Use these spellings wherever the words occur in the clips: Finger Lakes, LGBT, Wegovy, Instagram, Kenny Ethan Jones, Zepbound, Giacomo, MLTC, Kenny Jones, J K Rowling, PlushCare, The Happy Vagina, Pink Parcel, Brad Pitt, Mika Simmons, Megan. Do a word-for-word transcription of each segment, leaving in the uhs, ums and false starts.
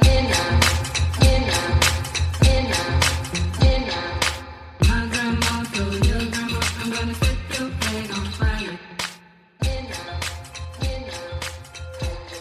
Dinner, dinner, dinner, dinner. My grandma told your grandma, I'm gonna set your plate on fire. Dinner, dinner, dinner.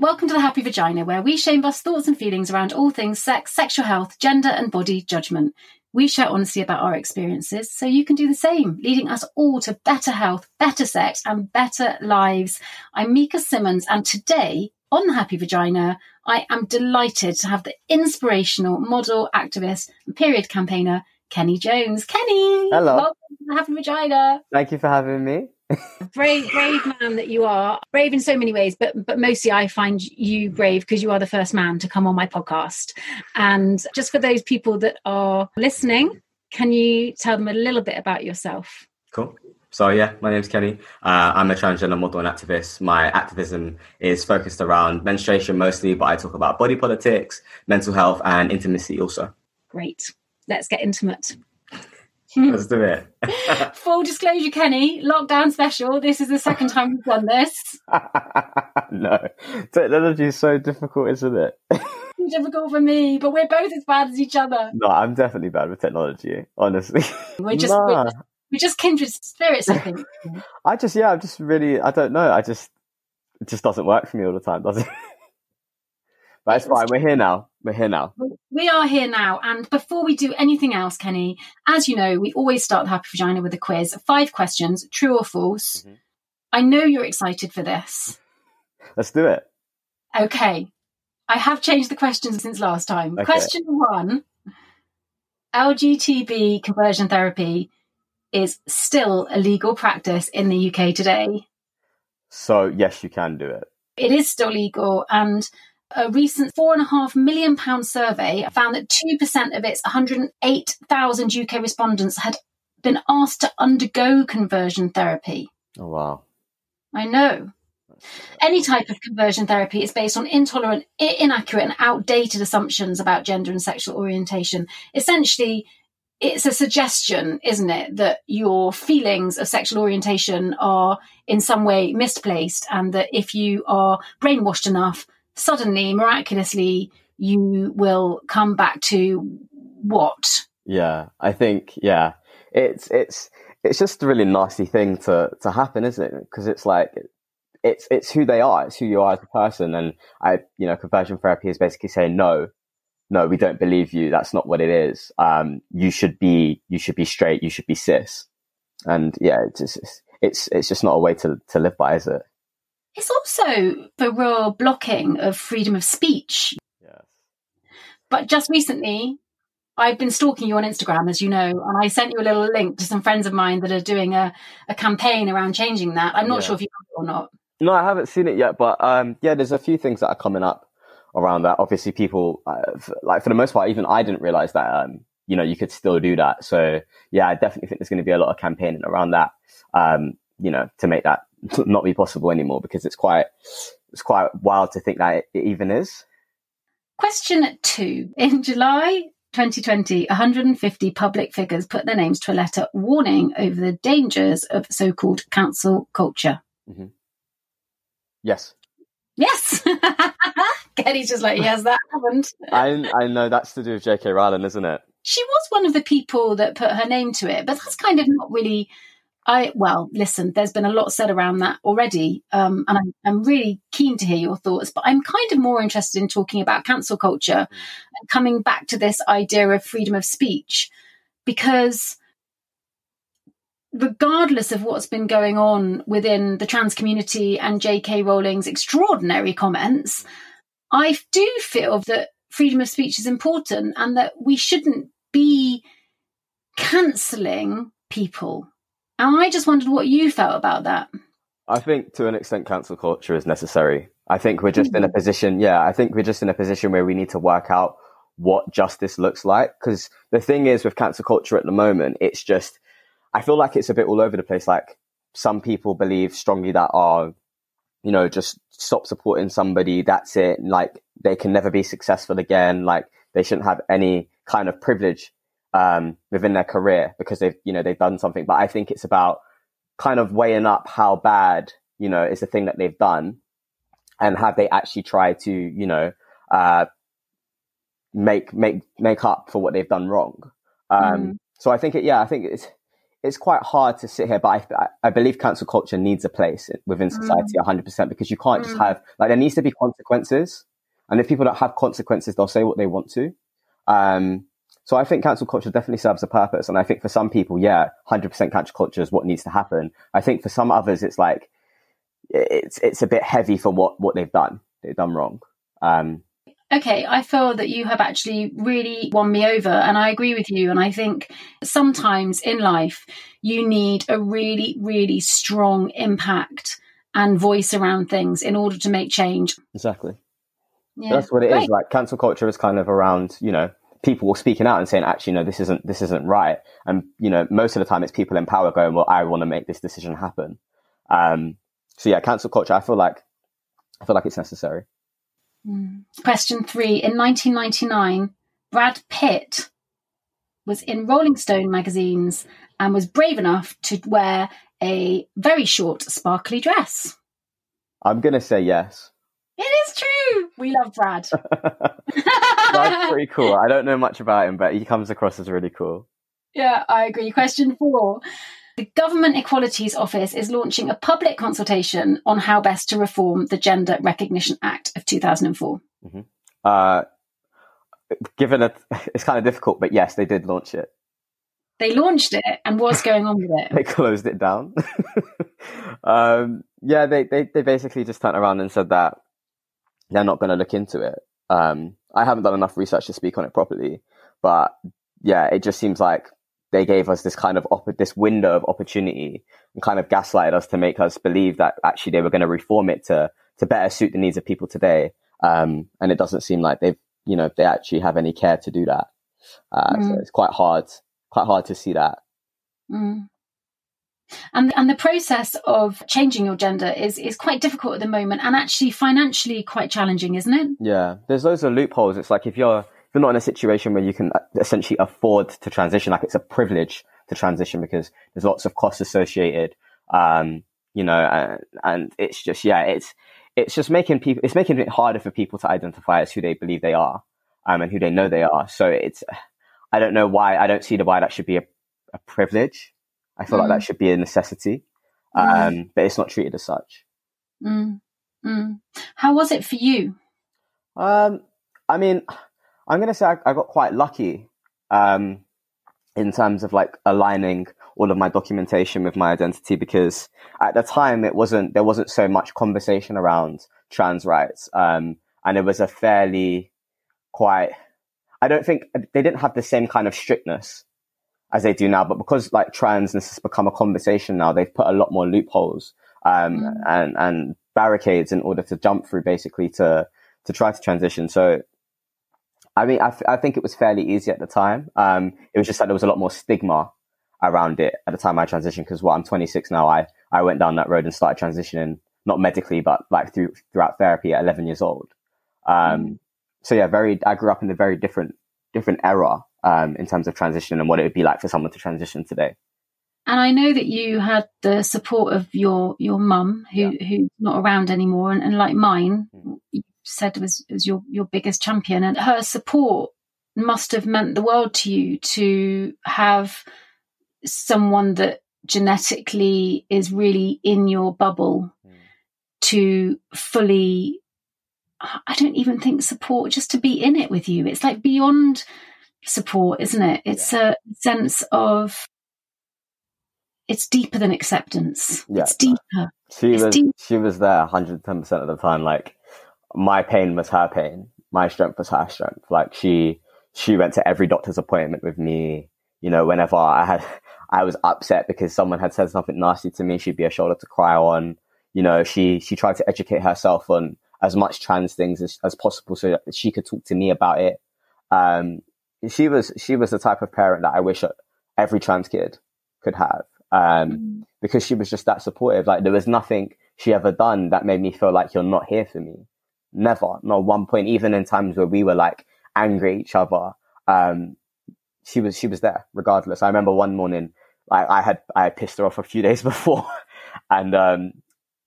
Welcome to The Happy Vagina, where we shame bust thoughts and feelings around all things sex, sexual health, gender and body judgment. We share honestly about our experiences so you can do the same, leading us all to better health, better sex and better lives. I'm Mika Simmons, and today on The Happy Vagina, I am delighted to have the inspirational model, activist and period campaigner, Kenny Jones. Kenny! Hello. Welcome to The Happy Vagina. Thank you for having me. Brave, brave man that you are. Brave in so many ways, but but mostly I find you brave because you are the first man to come on my podcast. And just for those people that are listening, can you tell them a little bit about yourself? Cool. So yeah, my name's Kenny. Uh, I'm a transgender model and activist. My activism is focused around menstruation mostly, but I talk about body politics, mental health and intimacy also. Great. Let's get intimate. Let's do it. Full disclosure, Kenny, lockdown special. This is the second time we've done this. No, technology is so difficult, isn't it? It's difficult for me, but we're both as bad as each other. No, I'm definitely bad with technology, honestly. We're just, nah. we're, just we're just kindred spirits, I think. I just, yeah, I'm just really, I don't know. I just, it just doesn't work for me all the time, does it? But it's fine. We're here now. We're here now. We are here now. And before we do anything else, Kenny, as you know, we always start the Happy Vagina with a quiz. Five questions, true or false. Mm-hmm. I know you're excited for this. Let's do it. Okay. I have changed the questions since last time. Okay. Question one, L G B T conversion therapy is still a legal practice in the U K today. So, yes, you can do it. It is still legal. And a recent four and a half million pound survey found that two percent of its one hundred eight thousand U K respondents had been asked to undergo conversion therapy. Oh, wow. I know. Any type of conversion therapy is based on intolerant, inaccurate and outdated assumptions about gender and sexual orientation. Essentially, it's a suggestion, isn't it, that your feelings of sexual orientation are in some way misplaced, and that if you are brainwashed enough, suddenly, miraculously, you will come back to what? Yeah, I think, yeah. It's it's it's just a really nasty thing to, to happen, isn't it? Because it's like, it's it's who they are. It's who you are as a person. And, I, you know, conversion therapy is basically saying, no, no, we don't believe you. That's not what it is. Um, you should be you should be straight. You should be cis. And, yeah, it's just, it's, it's just not a way to, to live by, is it? It's also the real blocking of freedom of speech. Yes. But just recently, I've been stalking you on Instagram, as you know, and I sent you a little link to some friends of mine that are doing a, a campaign around changing that. I'm not yeah. sure if you know it or not. No, I haven't seen it yet, but um, yeah, there's a few things that are coming up around that. Obviously, people, uh, f- like for the most part, even I didn't realise that, um, you know, you could still do that. So yeah, I definitely think there's going to be a lot of campaigning around that, um, you know, to make that not be possible anymore, because it's quite it's quite wild to think that it even is. Question two. In July twenty twenty, one hundred fifty public figures put their names to a letter warning over the dangers of so-called cancel culture. Mm-hmm. Yes. Yes! Kenny's just like, yes, that happened. I, I know that's to do with J K Rowling, isn't it? She was one of the people that put her name to it, but that's kind of not really... I well, listen, there's been a lot said around that already, um, and I'm, I'm really keen to hear your thoughts, but I'm kind of more interested in talking about cancel culture and coming back to this idea of freedom of speech, because regardless of what's been going on within the trans community and J K Rowling's extraordinary comments, I do feel that freedom of speech is important and that we shouldn't be cancelling people. And I just wondered what you felt about that. I think to an extent cancel culture is necessary. I think we're just mm-hmm. in a position, yeah, I think we're just in a position where we need to work out what justice looks like. Because the thing is with cancel culture at the moment, it's just, I feel like it's a bit all over the place. Like some people believe strongly that, oh, you know, just stop supporting somebody, that's it. Like they can never be successful again. Like they shouldn't have any kind of privilege um, within their career because they've, you know, they've done something. But I think it's about kind of weighing up how bad, you know, is the thing that they've done. And have they actually tried to, you know, uh, make make make up for what they've done wrong? Um, mm-hmm. So I think, it, yeah, I think it's it's quite hard to sit here, but I, I believe cancel culture needs a place within society mm. one hundred percent because you can't mm. just have, like, there needs to be consequences. And if people don't have consequences, they'll say what they want to. Um, so I think cancel culture definitely serves a purpose. And I think for some people, yeah, one hundred percent cancel culture is what needs to happen. I think for some others, it's like, it's it's a bit heavy for what, what they've done. They've done wrong. Um, okay, I feel that you have actually really won me over, and I agree with you. And I think sometimes in life, you need a really, really strong impact and voice around things in order to make change. Exactly. Yeah. That's what it right. is. Like cancel culture is kind of around, you know, people speaking out and saying, actually, no, this isn't this isn't right. And, you know, most of the time it's people in power going, well, I want to make this decision happen. Um So yeah, cancel culture. I feel like, I feel like it's necessary. Mm. Question three: in nineteen ninety-nine, Brad Pitt was in Rolling Stone magazines and was brave enough to wear a very short, sparkly dress. I'm gonna say yes. It is true. We love Brad. Brad's pretty cool. I don't know much about him, but he comes across as really cool. Yeah, I agree. Question four. The Government Equalities Office is launching a public consultation on how best to reform the Gender Recognition Act of two thousand four. Mm-hmm. Uh, given a, it's kind of difficult, but yes, they did launch it. They launched it, and what's going on with it? They closed it down. um, yeah, they, they, they basically just turned around and said that they're not going to look into it. Um, I haven't done enough research to speak on it properly, but yeah, it just seems like they gave us this kind of op- this window of opportunity and kind of gaslighted us to make us believe that actually they were going to reform it to to better suit the needs of people today. Um, and it doesn't seem like they've, you know, they actually have any care to do that. Uh, mm. So it's quite hard, quite hard to see that. Mm. And and the process of changing your gender is is quite difficult at the moment, and actually financially quite challenging, isn't it? Yeah, there's loads of loopholes. It's like if you're If you're not in a situation where you can essentially afford to transition, like it's a privilege to transition because there's lots of costs associated, um, you know, and, and it's just, yeah, it's it's just making people, it's making it harder for people to identify as who they believe they are um, and who they know they are. So it's, I don't know why, I don't see the why that should be a, a privilege. I feel mm. like that should be a necessity, um, mm. but it's not treated as such. Mm. Mm. How was it for you? Um, I mean... I'm going to say I, I got quite lucky um, in terms of like aligning all of my documentation with my identity, because at the time it wasn't, there wasn't so much conversation around trans rights. Um, and it was a fairly quite, I don't think they didn't have the same kind of strictness as they do now, but because like transness has become a conversation now, they've put a lot more loopholes um, mm. and, and barricades in order to jump through basically to, to try to transition. So I mean, I, f- I think it was fairly easy at the time. Um, it was just that there was a lot more stigma around it at the time I transitioned, because well, I'm twenty-six now. I, I went down that road and started transitioning, not medically, but like through throughout therapy at eleven years old. Um, mm. So yeah, very. I grew up in a very different different era um, in terms of transition and what it would be like for someone to transition today. And I know that you had the support of your your mum, who yeah. who's not around anymore, and, and like mine. Mm. said was was your your biggest champion, and her support must have meant the world to you to have someone that genetically is really in your bubble mm. to fully, I don't even think support, just to be in it with you. It's like beyond support, isn't it? It's yeah. a sense of, it's deeper than acceptance. Yeah. It's deeper. She it's was deep. She was there one hundred ten percent of the time. Like my pain was her pain, my strength was her strength. Like she, she went to every doctor's appointment with me. You know, whenever I had, I was upset because someone had said something nasty to me, she'd be a shoulder to cry on. You know, she, she tried to educate herself on as much trans things as, as possible so that she could talk to me about it. Um, she was, she was the type of parent that I wish every trans kid could have. Um, mm. Because she was just that supportive. Like there was nothing she ever done that made me feel like you're not here for me. Never, not one point, even in times where we were like angry at each other. Um, she was, she was there regardless. I remember one morning, I, I had, I had pissed her off a few days before and, um,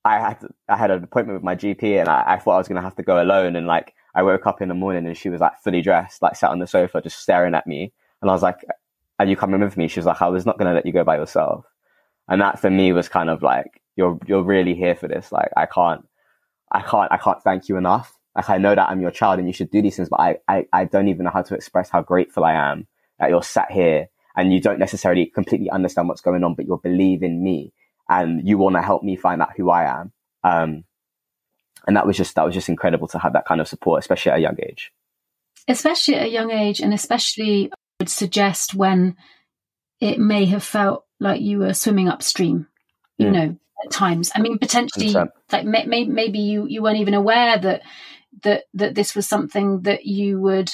I had, to, I had an appointment with my G P and I, I thought I was going to have to go alone. And like, I woke up in the morning and she was like fully dressed, like sat on the sofa, just staring at me. And I was like, are you coming with me? She was like, I was not going to let you go by yourself. And that for me was kind of like, you're, you're really here for this. Like, I can't, I can't, I can't thank you enough. Like, I know that I'm your child and you should do these things, but I, I, I don't even know how to express how grateful I am that you're sat here and you don't necessarily completely understand what's going on, but you'll believe in me. And you want to help me find out who I am. Um, and that was just, that was just incredible to have that kind of support, especially at a young age. Especially at a young age. And especially I would suggest when it may have felt like you were swimming upstream, you mm. know, at times. I mean, potentially one hundred percent. Like may, may, maybe you, you weren't even aware that, that, that this was something that you would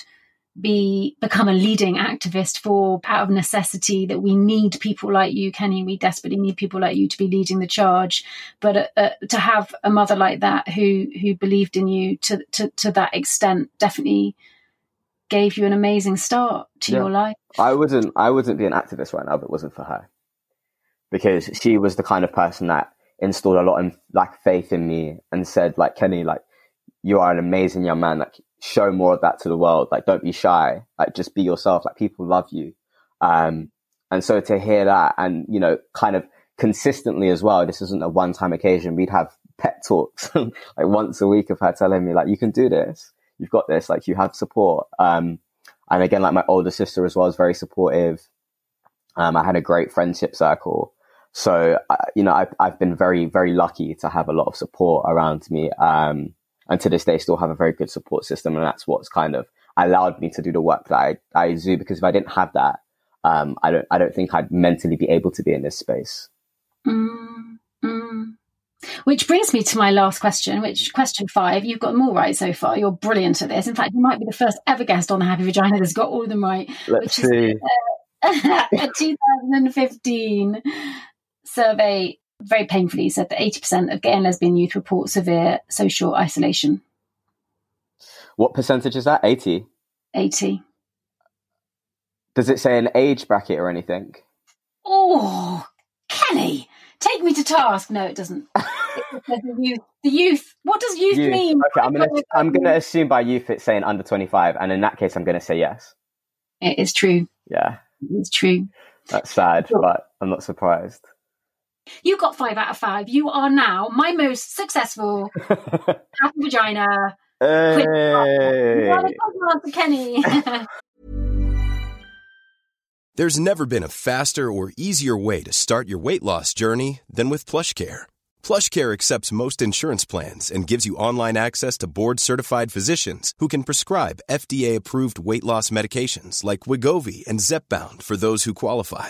be become a leading activist for out of necessity, that we need people like you, Kenny. We desperately need people like you to be leading the charge. But uh, to have a mother like that who who believed in you to to, to that extent definitely gave you an amazing start to yeah. your life. I wouldn't I wouldn't be an activist right now if it wasn't for her, because she was the kind of person that installed a lot of like faith in me and said like, Kenny, like you are an amazing young man. Like, show more of that to the world. Like, don't be shy. Like, just be yourself. Like, people love you. Um, and so to hear that and, you know, kind of consistently as well, this isn't a one-time occasion. We'd have pep talks like once a week of her telling me like, you can do this. You've got this. Like, you have support. Um, and again, like my older sister as well is very supportive. Um, I had a great friendship circle. So, uh, you know, I've, I've been very, very lucky to have a lot of support around me. Um, And to this day, still have a very good support system. And that's what's kind of allowed me to do the work that I, I do, because if I didn't have that, um, I don't I don't think I'd mentally be able to be in this space. Mm, mm. Which brings me to my last question, which question five, you've got them all right so far. You're brilliant at this. In fact, you might be the first ever guest on The Happy Vagina that's got all of them right. Let's which see. Is uh, a twenty fifteen survey. Very painfully said that eighty percent of gay and lesbian youth report severe social isolation. What percentage is that? eighty? eighty. Does it say an age bracket or anything? Oh, Kenny, take me to task. No, it doesn't. the, youth, the youth. What does youth, youth. mean? Okay, I'm going to I'm going to assume by youth it's saying under twenty-five, and in that case, I'm going to say yes. It is true. Yeah. It's true. That's sad, but I'm not surprised. You got five out of five. You are now my most successful Happy Vagina. Hey. Kenny. There's never been a faster or easier way to start your weight loss journey than with PlushCare. PlushCare accepts most insurance plans and gives you online access to board-certified physicians who can prescribe F D A-approved weight loss medications like Wegovy and Zepbound for those who qualify.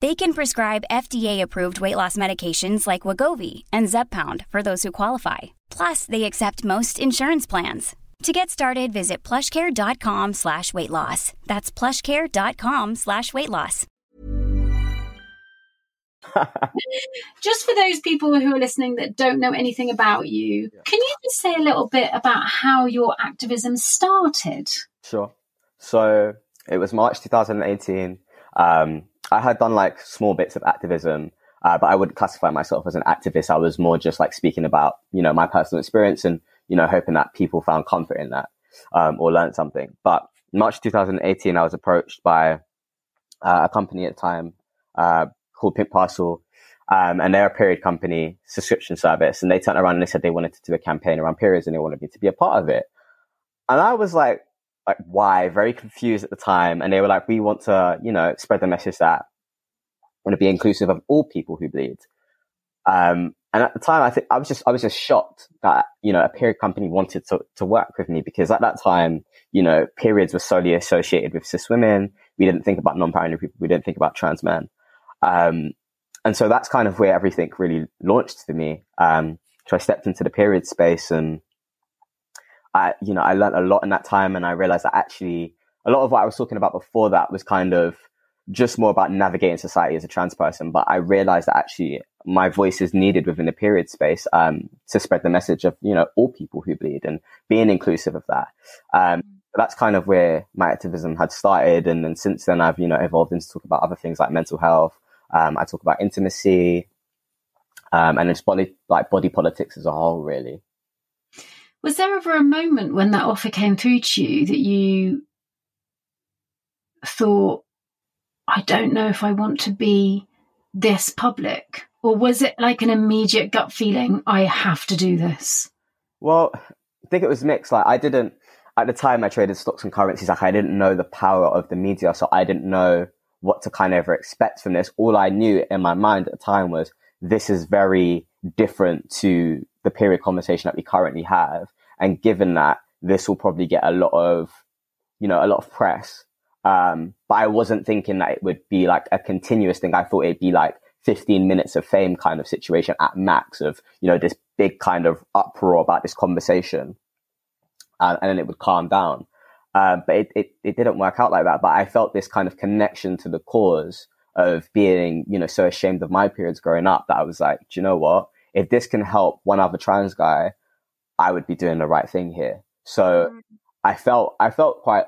They can prescribe F D A-approved weight loss medications like Wegovy and Zepbound for those who qualify. Plus, they accept most insurance plans. To get started, visit plushcare.com slash weight loss. That's plushcare.com slash weight loss. Just for those people who are listening that don't know anything about you, yeah. Can you just say a little bit about how your activism started? Sure. So it was March two thousand eighteen. Um, I had done like small bits of activism, uh, but I wouldn't classify myself as an activist. I was more just like speaking about, you know, my personal experience and, you know, hoping that people found comfort in that. um, or learned something. But March two thousand eighteen, I was approached by uh, a company at the time uh, called Pink Parcel, um, and they're a period company subscription service. And they turned around and they said they wanted to do a campaign around periods and they wanted me to be a part of it. And I was like, like why? Very confused at the time. And they were like, we want to, you know, spread the message that we want to be inclusive of all people who bleed. Um, and at the time, I think I was just I was just shocked that, you know, a period company wanted to, to work with me, because at that time, you know, periods were solely associated with cis women. We didn't think about non-binary people. We didn't think about trans men. Um, and so that's kind of where everything really launched for me. Um, so I stepped into the period space, and I, you know, I learned a lot in that time, and I realized that actually a lot of what I was talking about before that was kind of just more about navigating society as a trans person. But I realized that actually my voice is needed within the period space, um, to spread the message of, you know, all people who bleed and being inclusive of that. Um, that's kind of where my activism had started. And then since then I've, you know, evolved into talk about other things like mental health. Um, I talk about intimacy, um, and it's body, like body politics as a whole, really. Was there ever a moment when that offer came through to you that you thought, I don't know if I want to be this public? Or was it like an immediate gut feeling, I have to do this? Well, I think it was mixed. Like I didn't, at the time I traded stocks and currencies, like I didn't know the power of the media. So I didn't know what to kind of expect from this. All I knew in my mind at the time was, this is very different to the period conversation that we currently have. And given that, this will probably get a lot of, you know, a lot of press. Um, but I wasn't thinking that it would be like a continuous thing. I thought it'd be like fifteen minutes of fame kind of situation at max of, you know, this big kind of uproar about this conversation. Uh, and then it would calm down. Uh, but it, it, it didn't work out like that. But I felt this kind of connection to the cause of being, you know, so ashamed of my periods growing up that I was like, do you know what? If this can help one other trans guy, I would be doing the right thing here. So I felt, I felt quite,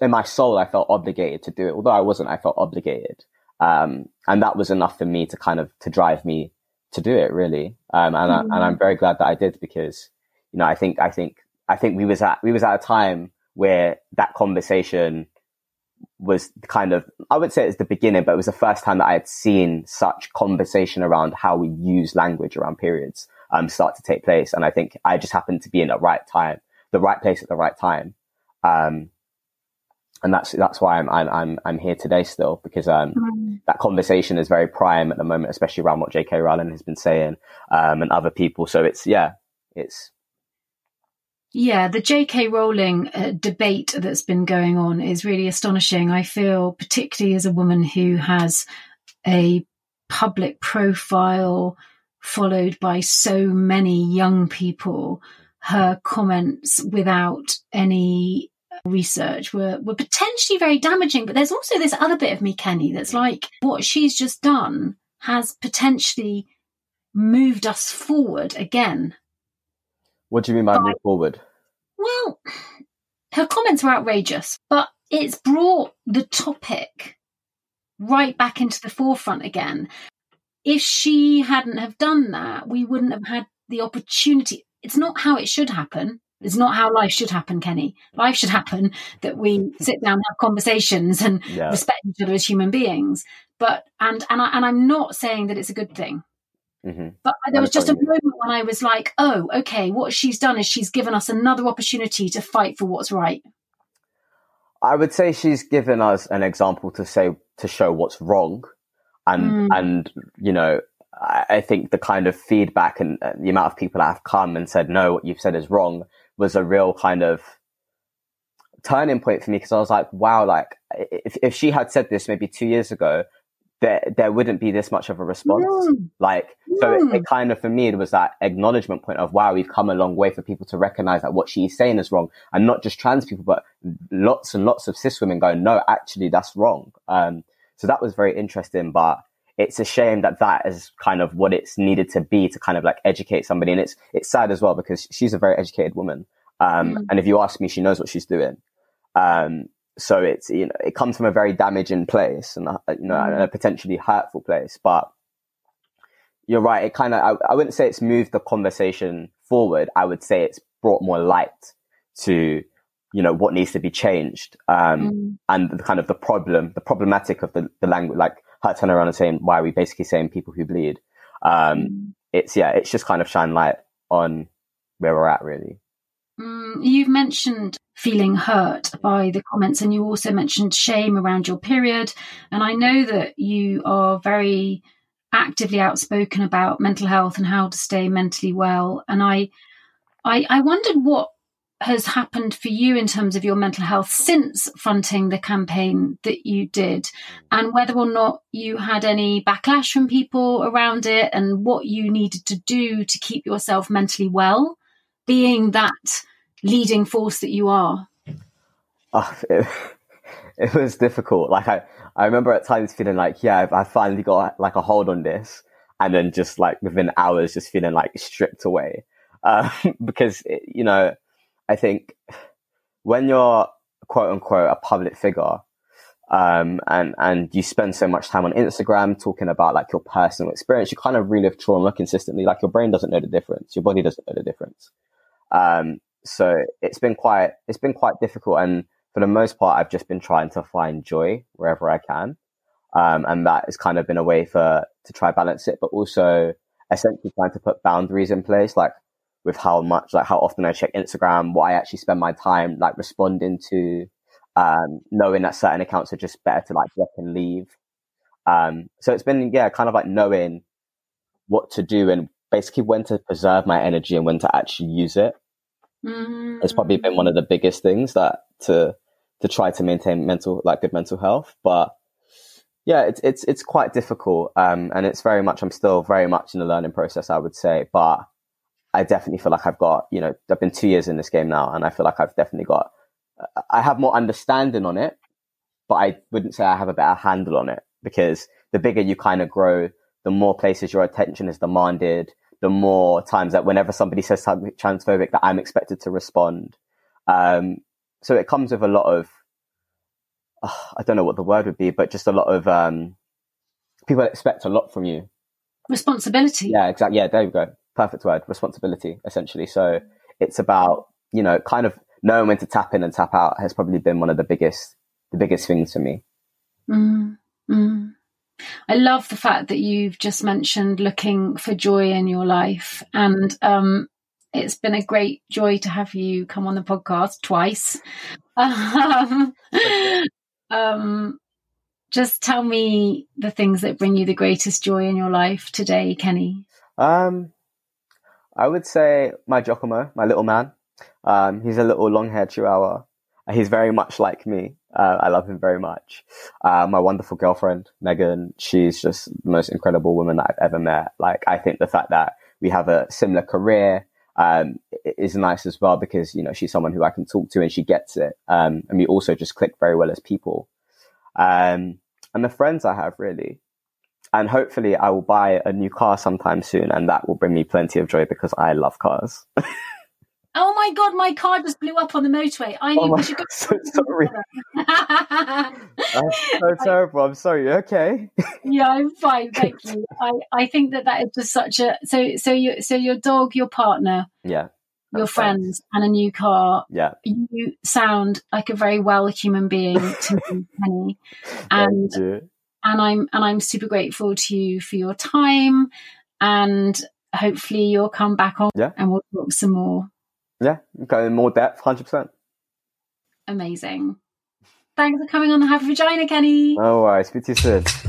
in my soul, I felt obligated to do it. Although I wasn't, I felt obligated. Um, and that was enough for me to kind of, to drive me to do it, really. Um, and, mm. I, and I'm very glad that I did, because, you know, I think, I think, I think we was at, we was at a time where that conversation was kind of, I would say it's the beginning, but it was the first time that I had seen such conversation around how we use language around periods, um, start to take place. And I think I just happened to be in the right time, the right place at the right time. Um, And that's that's why I'm I'm I'm I'm here today still, because um mm. that conversation is very prime at the moment, especially around what J K Rowling has been saying, um and other people. So it's yeah, it's yeah, the J K Rowling uh, debate that's been going on is really astonishing. I feel, particularly as a woman who has a public profile followed by so many young people, her comments without any research were, were potentially very damaging. But there's also this other bit of me, Kenny, that's like, what she's just done has potentially moved us forward again. What do you mean by move forward? Well, her comments were outrageous, but it's brought the topic right back into the forefront again. If she hadn't have done that, we wouldn't have had the opportunity. It's not how it should happen. It's not how life should happen, Kenny. Life should happen that we sit down and have conversations and yeah. respect each other as human beings. But and and, I, and I'm not saying that it's a good thing. Mm-hmm. But there was just a moment when I was like, oh, okay, what she's done is she's given us another opportunity to fight for what's right. I would say she's given us an example to say to show what's wrong. And, mm. and you know, I, I think the kind of feedback and uh, the amount of people that have come and said, no, what you've said is wrong, was a real kind of turning point for me, because I was like, wow, like if, if she had said this maybe two years ago, there there wouldn't be this much of a response. Mm. Like, mm. so it, it kind of, for me, it was that acknowledgement point of, wow, we've come a long way for people to recognize that what she's saying is wrong. And not just trans people, but lots and lots of cis women going, no, actually that's wrong. Um, so that was very interesting, but it's a shame that that is kind of what it's needed to be to kind of like educate somebody. And it's, it's sad as well, because she's a very educated woman. Um, mm. and if you ask me, she knows what she's doing. Um, so it's, you know, it comes from a very damaging place and, uh, you know, mm. and a potentially hurtful place, but you're right. It kind of, I, I wouldn't say it's moved the conversation forward. I would say it's brought more light to, you know, what needs to be changed, um, mm. and the kind of the problem, the problematic of the, the language, like her turning around and saying, why are we basically saying people who bleed? Um, mm. It's, yeah, it's just kind of shine light on where we're at, really. Mm, you've mentioned feeling hurt by the comments, and you also mentioned shame around your period. And I know that you are very actively outspoken about mental health and how to stay mentally well. And I, I, I wondered what has happened for you in terms of your mental health since fronting the campaign that you did, and whether or not you had any backlash from people around it, and what you needed to do to keep yourself mentally well, being that leading force that you are. Oh, it, it was difficult. Like I, I remember at times feeling like, yeah, I finally got like a hold on this, and then just like within hours, just feeling like stripped away, um, because it, you know, I think when you're quote unquote a public figure, um, and, and you spend so much time on Instagram talking about like your personal experience, you kind of relive trauma consistently. Like your brain doesn't know the difference. Your body doesn't know the difference. Um, so it's been quite, it's been quite difficult. And for the most part, I've just been trying to find joy wherever I can. Um, and that has kind of been a way for, to try balance it, but also essentially trying to put boundaries in place. Like, with how much, like how often I check Instagram, what I actually spend my time like responding to, um, knowing that certain accounts are just better to like block and leave. Um, so it's been, yeah, kind of like knowing what to do and basically when to preserve my energy and when to actually use it. Mm. It's probably been one of the biggest things that to, to try to maintain mental, like good mental health. But yeah, it's, it's, it's quite difficult. Um, and it's very much, I'm still very much in the learning process, I would say, but I definitely feel like I've got, you know, I've been two years in this game now, and I feel like I've definitely got, I have more understanding on it, but I wouldn't say I have a better handle on it, because the bigger you kind of grow, the more places your attention is demanded, the more times that whenever somebody says something transphobic that I'm expected to respond. Um, so it comes with a lot of, oh, I don't know what the word would be, but just a lot of, um, people expect a lot from you. Responsibility. Yeah, exactly. Yeah, there we go. Perfect word, responsibility, essentially. So it's about, you know, kind of knowing when to tap in and tap out has probably been one of the biggest, the biggest things for me. Mm, mm. I love the fact that you've just mentioned looking for joy in your life. And um, it's been a great joy to have you come on the podcast twice. Um, um, just tell me the things that bring you the greatest joy in your life today, Kenny. Um. I would say my Giacomo, my little man. Um, he's a little long-haired chihuahua. He's very much like me. Uh, I love him very much. Uh, my wonderful girlfriend, Megan, she's just the most incredible woman that I've ever met. Like, I think the fact that we have a similar career um, is nice as well, because, you know, she's someone who I can talk to and she gets it. Um, and we also just click very well as people. Um, and the friends I have, really. And hopefully I will buy a new car sometime soon, and that will bring me plenty of joy because I love cars. Oh my God, my car just blew up on the motorway. I knew oh we should go. So sorry. That's so terrible. I'm sorry. Okay. Yeah, I'm fine. Thank you. I, I think that that is just such a, so, so you, so your dog, your partner. Yeah. Your friends sense. And a new car. Yeah. You sound like a very well human being to me, Penny. And thank you. And I'm and I'm super grateful to you for your time, and hopefully you'll come back on yeah. and we'll talk some more. Yeah, go in more depth, one hundred percent. Amazing. Thanks for coming on The Happy Vagina, Kenny. No worries. Speak to you soon. Yeah.